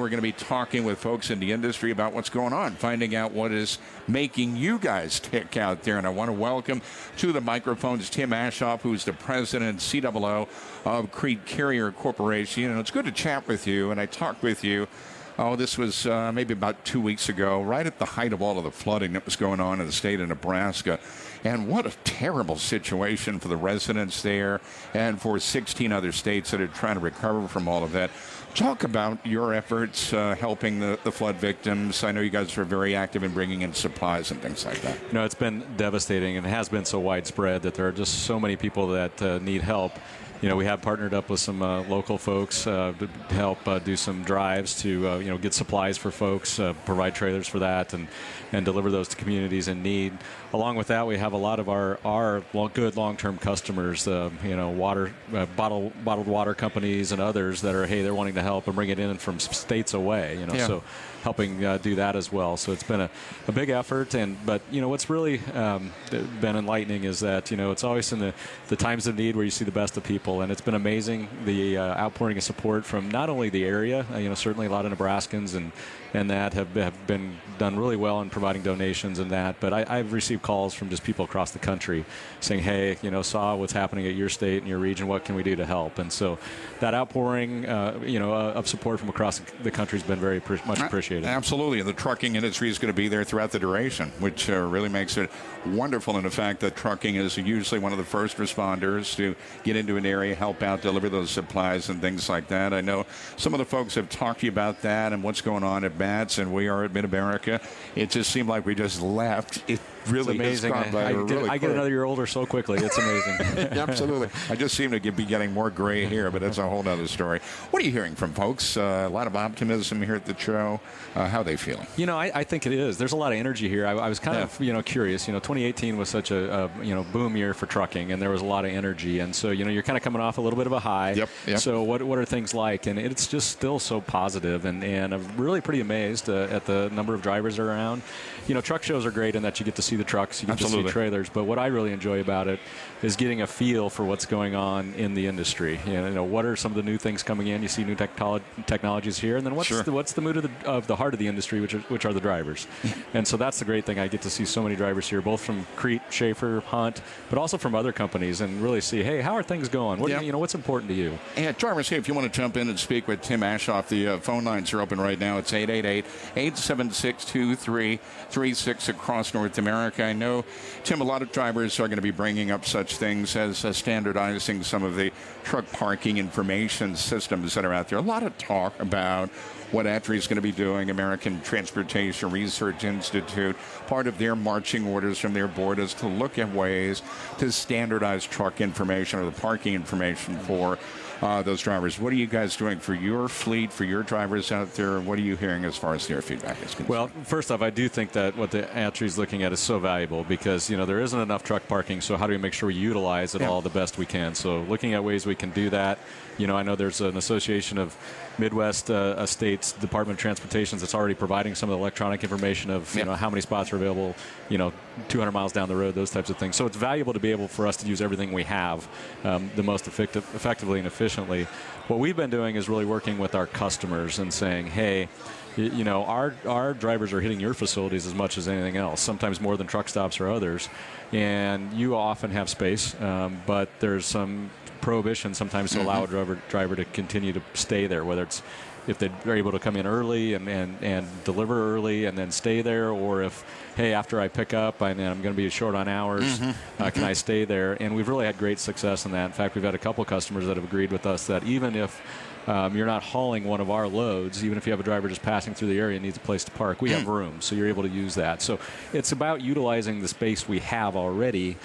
We're going to be talking with folks in the industry about what's going on, finding out what is making you guys tick out there. And I want to welcome to the microphones Tim Ashoff, who's the president COO of Crete Carrier Corporation. And it's good to chat with you. And I talked with you, this was maybe about 2 weeks ago, right at the height of all of the flooding that was going on in the state of Nebraska. And what a terrible situation for the residents there and for 16 other states that are trying to recover from all of that. Talk about your efforts helping the flood victims. I know you guys are very active in bringing in supplies and things like that. You know, it's been devastating, and it has been so widespread that there are just so many people that need help. You know, we have partnered up with some local folks to help do some drives to, get supplies for folks, provide trailers for that, and deliver those to communities in need. Along with that, we have a lot of our good long-term customers, water, bottled water companies and others that are, hey, they're wanting to help and bring it in from states away, so helping do that as well. So it's been a big effort, but what's really been enlightening is that, it's always in the times of need where you see the best of people, and it's been amazing, the outpouring of support from not only the area, certainly a lot of Nebraskans and that have been done really well in providing donations and that, but I've received calls from just people across the country saying, hey, saw what's happening at your state and your region, what can we do to help? And so that outpouring, of support from across the country has been very much appreciated. Absolutely. And the trucking industry is going to be there throughout the duration, which really makes it wonderful in the fact that trucking is usually one of the first responders to get into an area, help out, deliver those supplies and things like that. I know some of the folks have talked to you about that and what's going on at BATS, and we are at Mid America. It just seemed like we just left. Really amazing. I get another year older so quickly. It's amazing. Absolutely. I just seem to be getting more gray here, but that's a whole other story. What are you hearing from folks? A lot of optimism here at the show. How are they feeling? I think it is. There's a lot of energy here. I was kind of curious. 2018 was such a boom year for trucking, and there was a lot of energy, and so you're kind of coming off a little bit of a high. Yep. So what are things like? And it's just still so positive, and I'm really pretty amazed at the number of drivers that are around. Truck shows are great in that you get to see the trucks, you get Absolutely. To see trailers, but what I really enjoy about it is getting a feel for what's going on in the industry. What are some of the new things coming in? You see new technologies here, and then what's the mood of the heart of the industry, which are the drivers. And so that's the great thing. I get to see so many drivers here, both from Crete, Schaefer, Hunt, but also from other companies, and really see, hey, how are things going? What what's important to you? And drivers, hey, if you want to jump in and speak with Tim Ashoff, the phone lines are open right now. It's 888-876-2336 across North America. I know, Tim, a lot of drivers are going to be bringing up such things as standardizing some of the truck parking information systems that are out there. A lot of talk about what ATRI is going to be doing, American Transportation Research Institute. Part of their marching orders from their board is to look at ways to standardize truck information or the parking information for those drivers. What are you guys doing for your fleet, for your drivers out there? What are you hearing as far as their feedback is concerned? Well, first off, I do think that what the ATRI is looking at is so valuable because, there isn't enough truck parking, so how do we make sure we utilize it all the best we can? So looking at ways we can do that. I know there's an association of Midwest states, Department of Transportation, that's already providing some of the electronic information of, how many spots are available, 200 miles down the road, those types of things. So it's valuable to be able for us to use everything we have the most effectively and efficiently. What we've been doing is really working with our customers and saying, hey, our drivers are hitting your facilities as much as anything else, sometimes more than truck stops or others. And you often have space, but there's some prohibition sometimes to allow a driver to continue to stay there, whether it's if they're able to come in early and deliver early and then stay there, or if, hey, after I pick up and I'm going to be short on hours, can I stay there? And we've really had great success in that. In fact, we've had a couple customers that have agreed with us that even if you're not hauling one of our loads, even if you have a driver just passing through the area and needs a place to park, we have room, so you're able to use that. So it's about utilizing the space we have already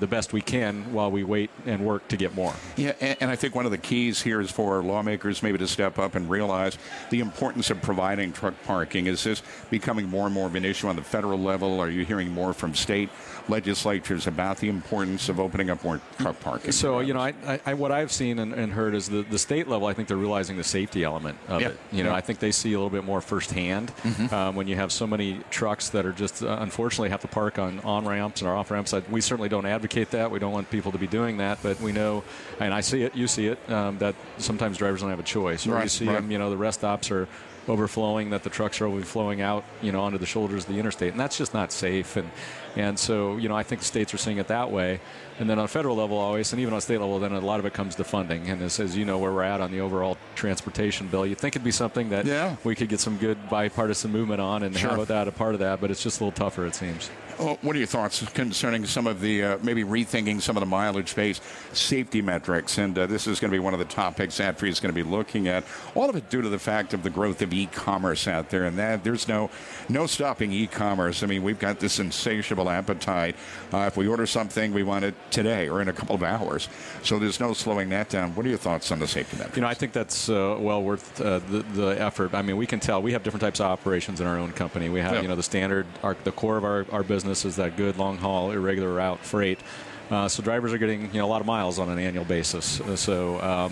the best we can while we wait and work to get more. Yeah, and I think one of the keys here is for lawmakers maybe to step up and realize the importance of providing truck parking. Is this becoming more and more of an issue on the federal level? Are you hearing more from state legislatures about the importance of opening up more truck parking? So, I what I've seen and heard is the state level, I think they're realizing the safety element of it. I think they see a little bit more firsthand when you have so many trucks that are just, unfortunately, have to park on ramps and off ramps. We certainly don't advocate that. We don't want people to be doing that, but we know, and I see it, you see it, that sometimes drivers don't have a choice. Or you see them, the rest stops are overflowing, that the trucks are overflowing out, onto the shoulders of the interstate. And that's just not safe. And so, I think the states are seeing it that way. And then on a federal level always, and even on a state level, then a lot of it comes to funding. And this, as you know, where we're at on the overall transportation bill, you'd think it'd be something that we could get some good bipartisan movement on and have that a part of that, but it's just a little tougher, it seems. Well, what are your thoughts concerning some of the, maybe rethinking some of the mileage-based safety metrics? And this is going to be one of the topics ADFRI is going to be looking at. All of it due to the fact of the growth of e-commerce out there, and that there's no stopping e-commerce. I mean, we've got this insatiable appetite. If we order something, we want it today or in a couple of hours. So there's no slowing that down. What are your thoughts on the safety metrics? I think that's well worth the effort. I mean, we can tell we have different types of operations in our own company. We have, the standard, the core of our business is that good long-haul, irregular route freight. So drivers are getting a lot of miles on an annual basis. So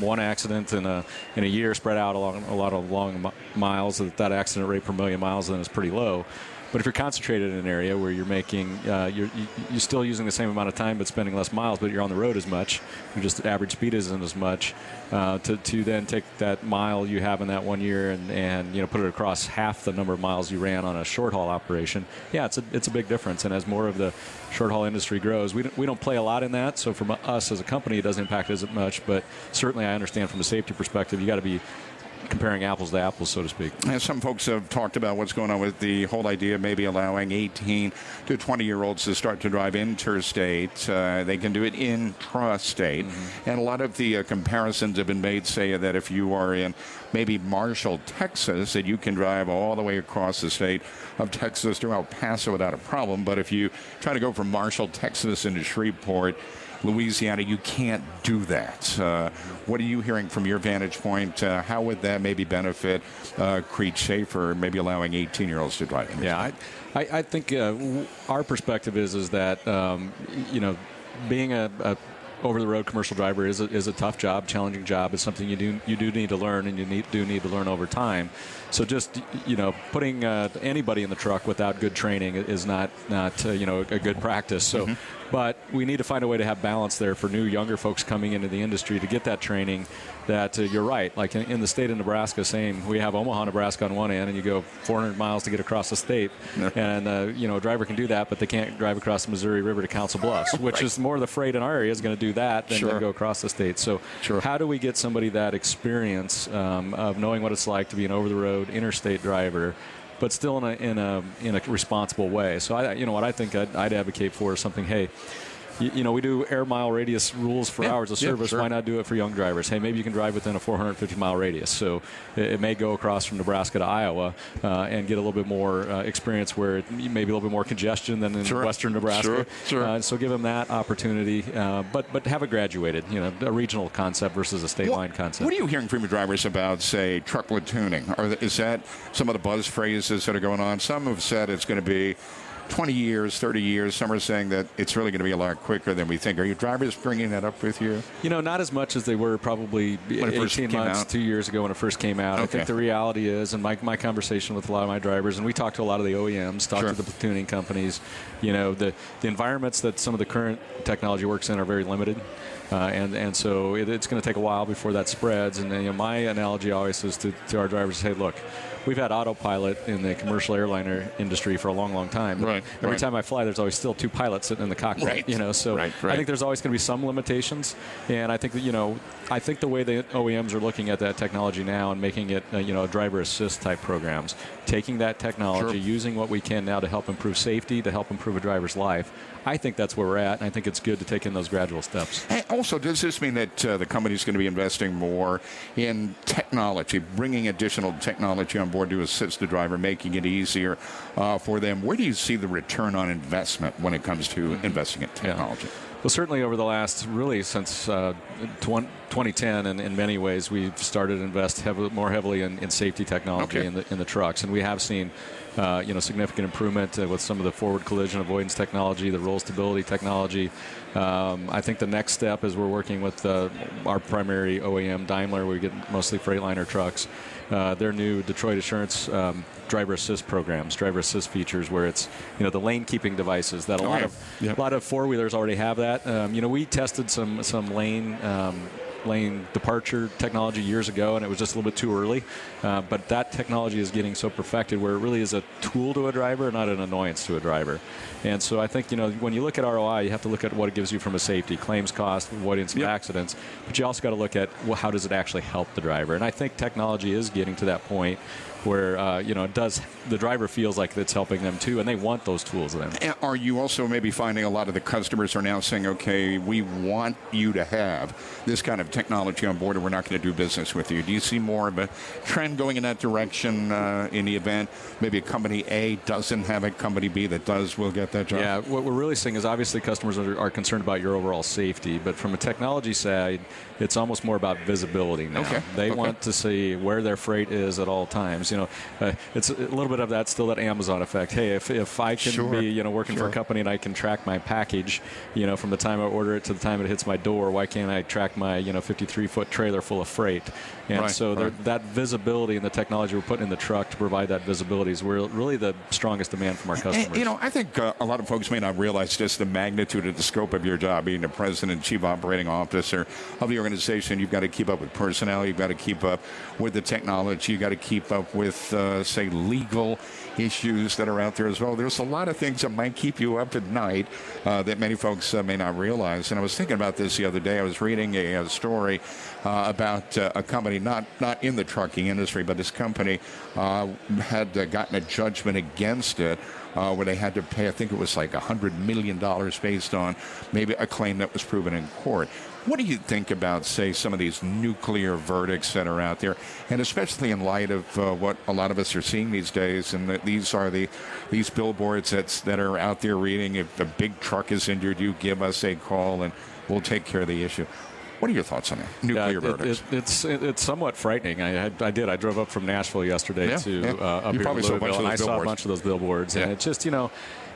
one accident in a year spread out along a lot of long miles. That accident rate per million miles then is pretty low. But if you're concentrated in an area where you're making, you're still using the same amount of time but spending less miles, but you're on the road as much, and just the average speed isn't as much, to then take that mile you have in that one year and put it across half the number of miles you ran on a short haul operation, it's a big difference. And as more of the short haul industry grows, we don't play a lot in that. So from us as a company, it doesn't impact us as much. But certainly, I understand from a safety perspective, you got to be comparing apples to apples, so to speak. And some folks have talked about what's going on with the whole idea of maybe allowing 18 to 20-year-olds to start to drive interstate. They can do it intrastate. Mm-hmm. And a lot of the comparisons have been made, say, that if you are in maybe Marshall, Texas, that you can drive all the way across the state of Texas to El Paso without a problem. But if you try to go from Marshall, Texas into Shreveport, Louisiana, you can't do that. What are you hearing from your vantage point? How would that maybe benefit Crete Schaefer, maybe allowing 18-year-olds to drive? Yeah, I think our perspective is that, being a over-the-road commercial driver is a tough job, challenging job. It's something you do need to learn, and you need to learn over time. So just putting anybody in the truck without good training is not a good practice. So, mm-hmm. But we need to find a way to have balance there for new younger folks coming into the industry to get that training. That you're right. Like in the state of Nebraska, same. We have Omaha, Nebraska on one end, and you go 400 miles to get across the state, and a driver can do that, but they can't drive across the Missouri River to Council Bluffs, which is more the freight in our area is going to do that than to go across the state. So how do we get somebody that experience of knowing what it's like to be an over-the-road interstate driver, but still in a responsible way? So I think I'd advocate for is something. Hey, we do air mile radius rules for hours of service. Why not do it for young drivers? Hey, maybe you can drive within a 450-mile radius. So it may go across from Nebraska to Iowa and get a little bit more experience where maybe a little bit more congestion than in western Nebraska. So give them that opportunity, but have it graduated, a regional concept versus a state line concept. What are you hearing from your drivers about, say, truck platooning? Is that some of the buzz phrases that are going on? Some have said it's going to be 20 years, 30 years. Some are saying that it's really going to be a lot quicker than we think. Are your drivers bringing that up with you? Not as much as they were probably 18 months, 2 years ago when it first came out. Okay. I think the reality is, and my conversation with a lot of my drivers, and we talked to a lot of the OEMs, talked to the platooning companies, the environments that some of the current technology works in are very limited. And so it's going to take a while before that spreads. And my analogy always is to our drivers, hey, look, we've had autopilot in the commercial airliner industry for a long, long time. Every time I fly, there's always still two pilots sitting in the cockpit. So I think there's always going to be some limitations. And I think that, I think the way the OEMs are looking at that technology now and making it, a driver assist type programs, taking that technology, using what we can now to help improve safety, to help improve a driver's life. I think that's where we're at, and I think it's good to take in those gradual steps. And also, does this mean that the company's going to be investing more in technology, bringing additional technology on board to assist the driver, making it easier for them? Where do you see the return on investment when it comes to investing in technology? Yeah. Well, certainly over the last, really since 2010, and in many ways, we've started to invest more heavily in safety technology in the trucks. And we have seen significant improvement with some of the forward collision avoidance technology, the roll stability technology. I think the next step is we're working with our primary OEM, Daimler. We get mostly Freightliner trucks. Their new Detroit Assurance driver assist programs, driver assist features, where it's the lane keeping devices that a lot of four wheelers already have that. We tested some lane lane departure technology years ago, and it was just a little bit too early. But that technology is getting so perfected where it really is a tool to a driver, not an annoyance to a driver. And so I think, you know, when you look at ROI, you have to look at what it gives you from a safety, claims cost, avoidance of accidents. But you also got to look at, well, how does it actually help the driver? And I think technology is getting to that point where, you know, it does, the driver feels like it's helping them too, and they want those tools then. Are you also maybe finding a lot of the customers are now saying, okay, we want you to have this kind of technology on board or we're not going to do business with you? Do you see more of a trend going in that direction in the event maybe a company A doesn't have it, company B that does will get that job? Yeah, what we're really seeing is obviously customers are concerned about your overall safety, but from a technology side, it's almost more about visibility now. Okay. They want to see where their freight is at all times. You know, it's a little bit of that still that Amazon effect. Hey, if I can be, you know, working for a company and I can track my package, you know, from the time I order it to the time it hits my door, why can't I track my, you know, 53-foot trailer full of freight? And that visibility and the technology we're putting in the truck to provide that visibility is really the strongest demand from our customers. And, you know, I think a lot of folks may not realize just the magnitude of the scope of your job, being the president, chief operating officer of the organization. You've got to keep up with personnel. You've got to keep up with the technology. You've got to keep up with, say, legal issues that are out there as well. There's a lot of things that might keep you up at night that many folks may not realize. And I was thinking about this the other day. I was reading a story about a company, not in the trucking industry, but this company had gotten a judgment against it where they had to pay, I think it was like $100 million based on maybe a claim that was proven in court. What do you think about, say, some of these nuclear verdicts that are out there, and especially in light of what a lot of us are seeing these days, and that these are these billboards that are out there reading, if a big truck is injured, you give us a call and we'll take care of the issue. What are your thoughts on that? Nuclear verdicts. It's somewhat frightening. I drove up from Nashville yesterday up here to Louisville, and I saw a bunch of those billboards. Yeah. And it's just, you know,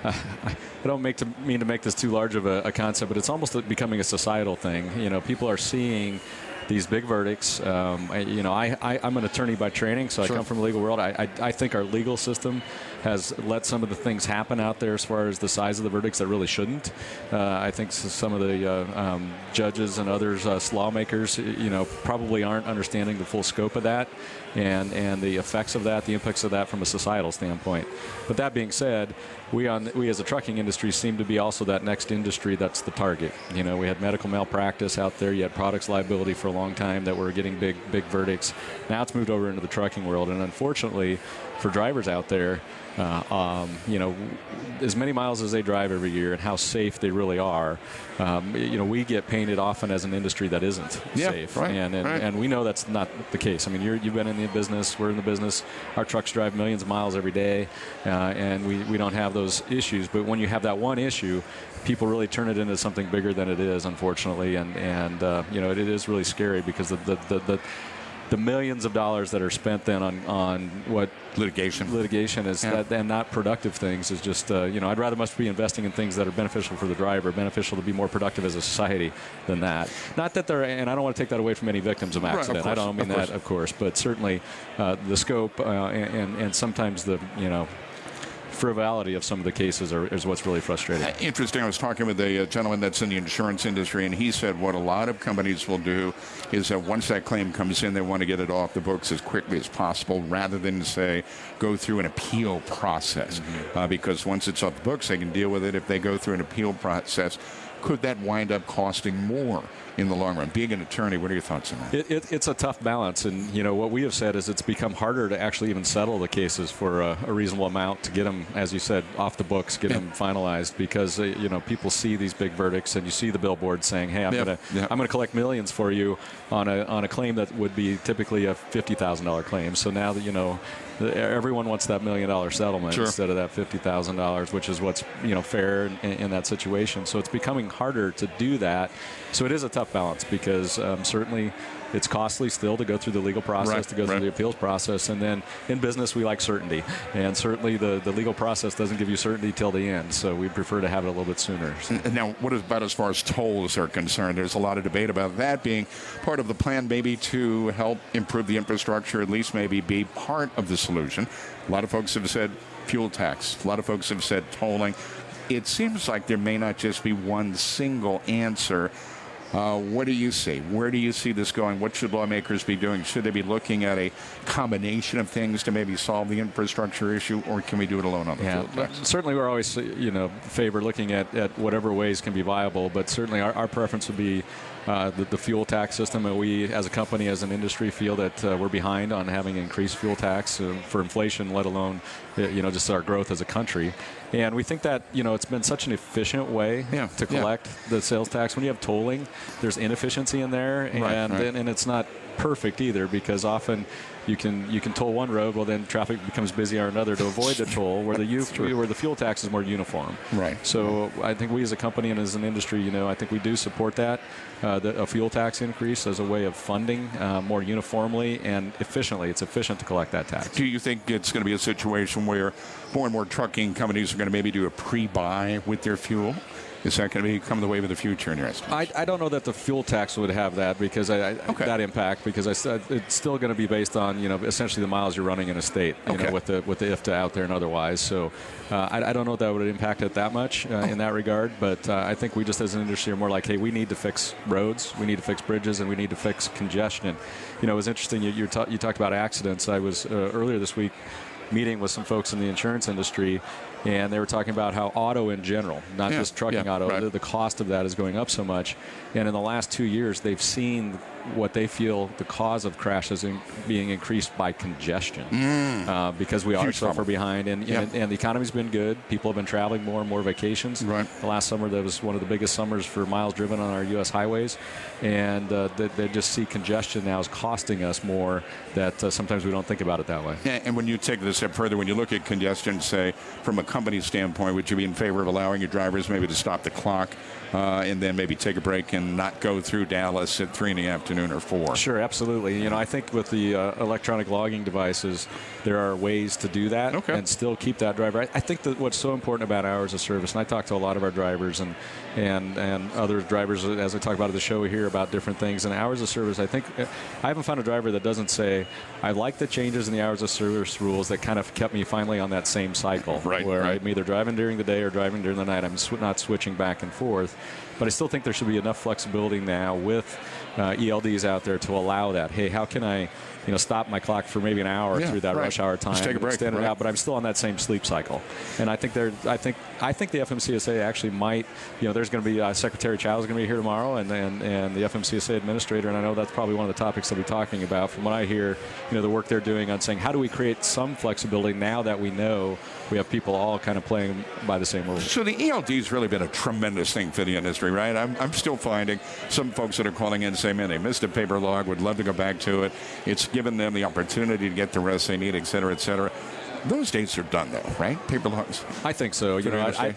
I don't mean to make this too large of a concept, but it's almost becoming a societal thing. You know, people are seeing these big verdicts. I'm an attorney by training, so I come from the legal world. I think our legal system has let some of the things happen out there as far as the size of the verdicts that really shouldn't. I think some of the judges and others, lawmakers, you know, probably aren't understanding the full scope of that and the effects of that, the impacts of that from a societal standpoint. But that being said, we as a trucking industry seem to be also that next industry that's the target. You know, we had medical malpractice out there. You had products liability for a long time that were getting big verdicts. Now it's moved over into the trucking world, and unfortunately for drivers out there, you know, as many miles as they drive every year and how safe they really are, you know, we get painted often as an industry that isn't safe. And we know that's not the case. I mean, you've been in the business, we're in the business, our trucks drive millions of miles every day, and we don't have those issues. But when you have that one issue, people really turn it into something bigger than it is, unfortunately. And you know, it is really scary because the millions of dollars that are spent then on what litigation is, that, and not productive things, is just, you know, I'd rather must be investing in things that are beneficial for the driver, beneficial to be more productive as a society than that. Not that they're, and I don't want to take that away from any victims of accident. Right, of course, I don't mean that, of course, but certainly the scope and sometimes the, you know, frivolity of some of the cases is what's really frustrating. Interesting. I was talking with a gentleman that's in the insurance industry, and he said what a lot of companies will do is that once that claim comes in, they want to get it off the books as quickly as possible rather than, say, go through an appeal process. Mm-hmm. Because once it's off the books, they can deal with it. If they go through an appeal process, could that wind up costing more in the long run? Being an attorney, what are your thoughts on that? It's a tough balance, and you know what we have said is it's become harder to actually even settle the cases for a reasonable amount to get them, as you said, off the books, get them finalized, because you know, people see these big verdicts and you see the billboard saying, "Hey, I'm gonna collect millions for you on a claim that would be typically a $50,000 claim." So now that you know, everyone wants that $1 million settlement instead of that $50,000, which is what's, you know, fair in that situation. So it's becoming harder to do that. So it is a tough balance because certainly it's costly still to go through the legal process, to go through the appeals process. And then in business, we like certainty. And certainly the legal process doesn't give you certainty till the end. So we prefer to have it a little bit sooner. So. Now, what about as far as tolls are concerned? There's a lot of debate about that being part of the plan, maybe to help improve the infrastructure, at least maybe be part of the solution. A lot of folks have said fuel tax. A lot of folks have said tolling. It seems like there may not just be one single answer. What do you see? Where do you see this going? What should lawmakers be doing? Should they be looking at a combination of things to maybe solve the infrastructure issue, or can we do it alone on the field tax? Certainly, we're always, favor looking at whatever ways can be viable, but certainly our preference would be the fuel tax system. We, as a company, as an industry, feel that we're behind on having increased fuel tax for inflation, let alone, just our growth as a country. And we think that, it's been such an efficient way to collect the sales tax. When you have tolling, there's inefficiency in there, and it's not perfect either, because often you can toll one road, well then traffic becomes busier on another to avoid the toll, where the fuel tax is more uniform. Right. So I think we as a company and as an industry, I think we do support that, a fuel tax increase as a way of funding more uniformly and efficiently. It's efficient to collect that tax. Do you think it's going to be a situation where more and more trucking companies are going to maybe do a pre-buy with their fuel? Is that going to become the wave of the future in your estimation? I don't know that the fuel tax would have that because it's still going to be based on essentially the miles you're running in a state with the IFTA out there and otherwise. So I don't know that would impact it that much in that regard. But I think we just as an industry are more like, hey, we need to fix roads, we need to fix bridges, and we need to fix congestion. It was interesting you talked about accidents. I was earlier this week meeting with some folks in the insurance industry, and they were talking about how auto in general, not just trucking auto, the cost of that is going up so much. And in the last 2 years, they've seen what they feel the cause of crashes being increased by congestion because we are so far behind. And the economy's been good. People have been traveling more and more vacations. Right. The last summer, that was one of the biggest summers for miles driven on our U.S. highways. And they just see congestion now is costing us more that sometimes we don't think about it that way. And when you take this a step further, when you look at congestion, say, from a company standpoint, would you be in favor of allowing your drivers maybe to stop the clock and then maybe take a break and not go through Dallas at 3 in the afternoon or 4? Sure, absolutely. I think with the electronic logging devices, there are ways to do that and still keep that driver. I think that what's so important about hours of service, and I talk to a lot of our drivers and other drivers as I talk about at the show, we hear about different things. And hours of service, I think, I haven't found a driver that doesn't say, I like the changes in the hours of service rules that kind of kept me finally on that same cycle. Right. I'm either driving during the day or driving during the night. I'm not switching back and forth. But I still think there should be enough flexibility now with ELDs out there to allow that. Hey, how can I stop my clock for maybe an hour through that rush hour time, take a break, extend it out, but I'm still on that same sleep cycle. And I think the FMCSA actually might, there's going to be Secretary Chao is going to be here tomorrow, and the FMCSA administrator, and I know that's probably one of the topics they'll be talking about. From what I hear, the work they're doing on saying, how do we create some flexibility now that we know we have people all kind of playing by the same rules? So the ELD's really been a tremendous thing for the industry, right? I'm still finding some folks that are calling in and saying, man, they missed a paper log, would love to go back to it. It's given them the opportunity to get the rest they need, et cetera, et cetera. Those dates are done, though, right? Paper logs. I think so.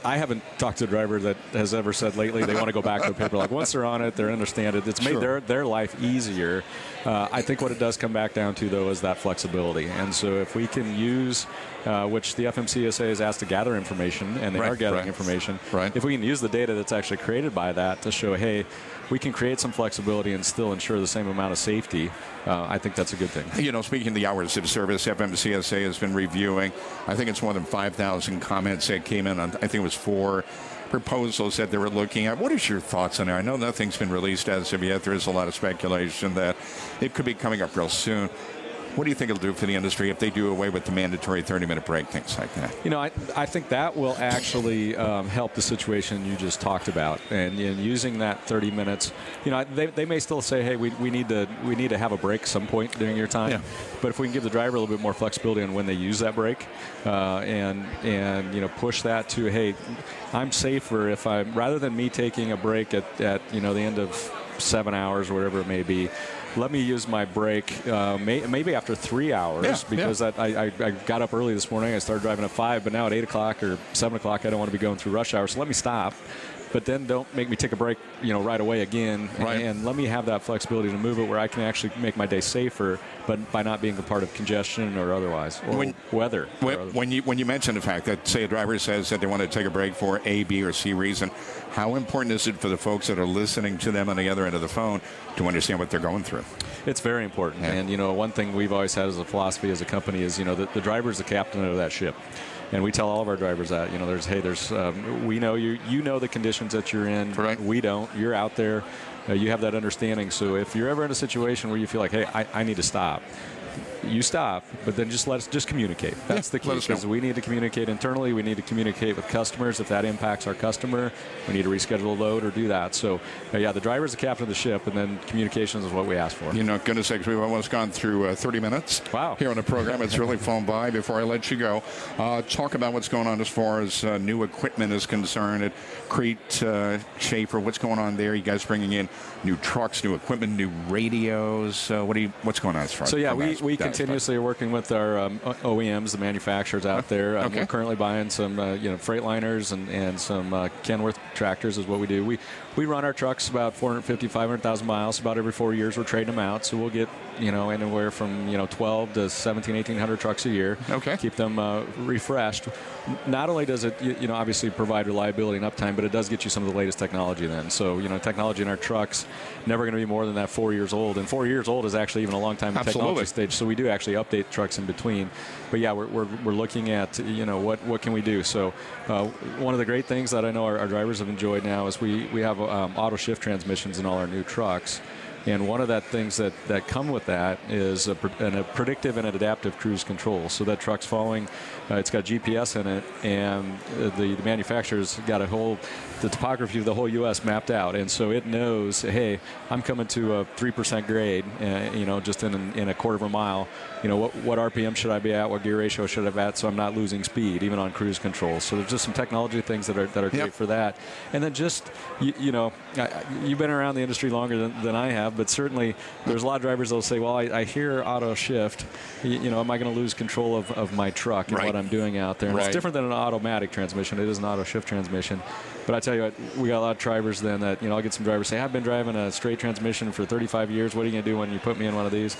I haven't talked to a driver that has ever said lately they want to go back to a paper log. Once they're on it, they understand it. It's made their life easier. I think what it does come back down to, though, is that flexibility. And so if we can use, which the FMCSA is asked to gather information, and they are gathering information, if we can use the data that's actually created by that to show, hey, we can create some flexibility and still ensure the same amount of safety, I think that's a good thing. Speaking of the hours of service, FMCSA has been reviewing, I think it's more than 5,000 comments that came in on, I think it was 4 proposals that they were looking at. What is your thoughts on that? I know nothing's been released as of yet. There is a lot of speculation that it could be coming up real soon. What do you think it'll do for the industry if they do away with the mandatory 30-minute break, things like that? I think that will actually help the situation you just talked about, and using that 30 minutes. They may still say, hey, we need to have a break some point during your time, but if we can give the driver a little bit more flexibility on when they use that break, and push that to, hey, I'm safer if rather than me taking a break at the end of 7 hours or whatever it may be. Let me use my break maybe after 3 hours because I got up early this morning. I started driving at 5, but now at 8 o'clock or 7 o'clock, I don't want to be going through rush hour. So let me stop, but then don't make me take a break right away again. Right. And let me have that flexibility to move it where I can actually make my day safer, but by not being a part of congestion or otherwise, or weather. When you mention the fact that, say, a driver says that they want to take a break for A, B, or C reason, how important is it for the folks that are listening to them on the other end of the phone to understand what they're going through? It's very important. Yeah. And, one thing we've always had as a philosophy as a company is, the driver's the captain of that ship. And we tell all of our drivers that, we know the conditions that you're in. Right. We don't. You're out there. you have that understanding. So if you're ever in a situation where you feel like, hey, I need to stop, you stop, but then just let us just communicate. That's the key, because we need to communicate internally. We need to communicate with customers. If that impacts our customer, we need to reschedule a load or do that. So, yeah, the driver's the captain of the ship, and then communications is what we ask for. You know, goodness sakes, we've almost gone through 30 minutes here on the program. It's really flown by. Before I let you go, talk about what's going on as far as new equipment is concerned at Crete, Schaefer. What's going on there? You guys bringing in new trucks, new equipment, new radios. What's going on as far as we continuously are working with our OEMs, the manufacturers out there. We're currently buying some, Freightliners and some Kenworth tractors is what we do. We run our trucks about 450, 500,000 miles. About every 4 years we're trading them out. So we'll get, anywhere from, 12 to 17, 1,800 trucks a year. Okay. Keep them refreshed. Not only does it, obviously provide reliability and uptime, but it does get you some of the latest technology then. So, technology in our trucks, never going to be more than that 4 years old. And 4 years old is actually even a long time in technology stage. So we do actually update trucks in between. But, yeah, we're looking at, what can we do. So one of the great things that I know our drivers have enjoyed now is we have auto shift transmissions in all our new trucks, and one of the things that come with that is a predictive and an adaptive cruise control. So that truck's following, it's got GPS in it, and the manufacturer's got the topography of the whole U.S. mapped out, and so it knows, hey, I'm coming to a 3% grade, just in a quarter of a mile. What RPM should I be at? What gear ratio should I be at? So I'm not losing speed, even on cruise control. So there's just some technology things that are great for that. And then just you've been around the industry longer than I have, but certainly there's a lot of drivers that'll say, well, I hear auto shift. Am I going to lose control of my truck and what I'm doing out there? And it's different than an automatic transmission. It is an auto shift transmission. But I tell you what, we got a lot of drivers then that, I'll get some drivers say, I've been driving a straight transmission for 35 years. What are you going to do when you put me in one of these?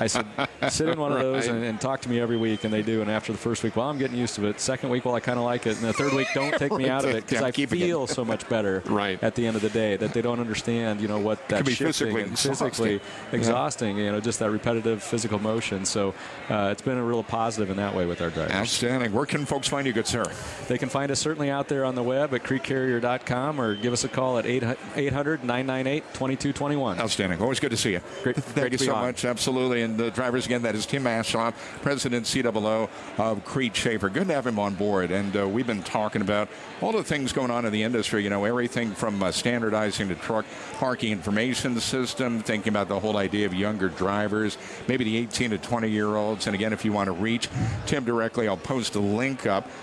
I said, sit in one of those and talk to me every week, and they do. And after the first week, well, I'm getting used to it. Second week, well, I kind of like it. And the third week, don't take me out of it, because I feel so much better at the end of the day, that they don't understand, what that shifting could be physically exhausting, just that repetitive physical motion. So it's been a real positive in that way with our drivers. Outstanding. Where can folks find you, good sir? They can find us certainly out there on the web at cretecarrier.com, or give us a call at 800-998-2221. Outstanding. Always good to see you. Great. Thank you so much. Absolutely. And the drivers, again, that is Tim Ashoff, President COO of Crete Schaefer. Good to have him on board. And we've been talking about all the things going on in the industry, everything from standardizing the truck parking information system, thinking about the whole idea of younger drivers, maybe the 18 to 20-year-olds. And, again, if you want to reach Tim directly, I'll post a link up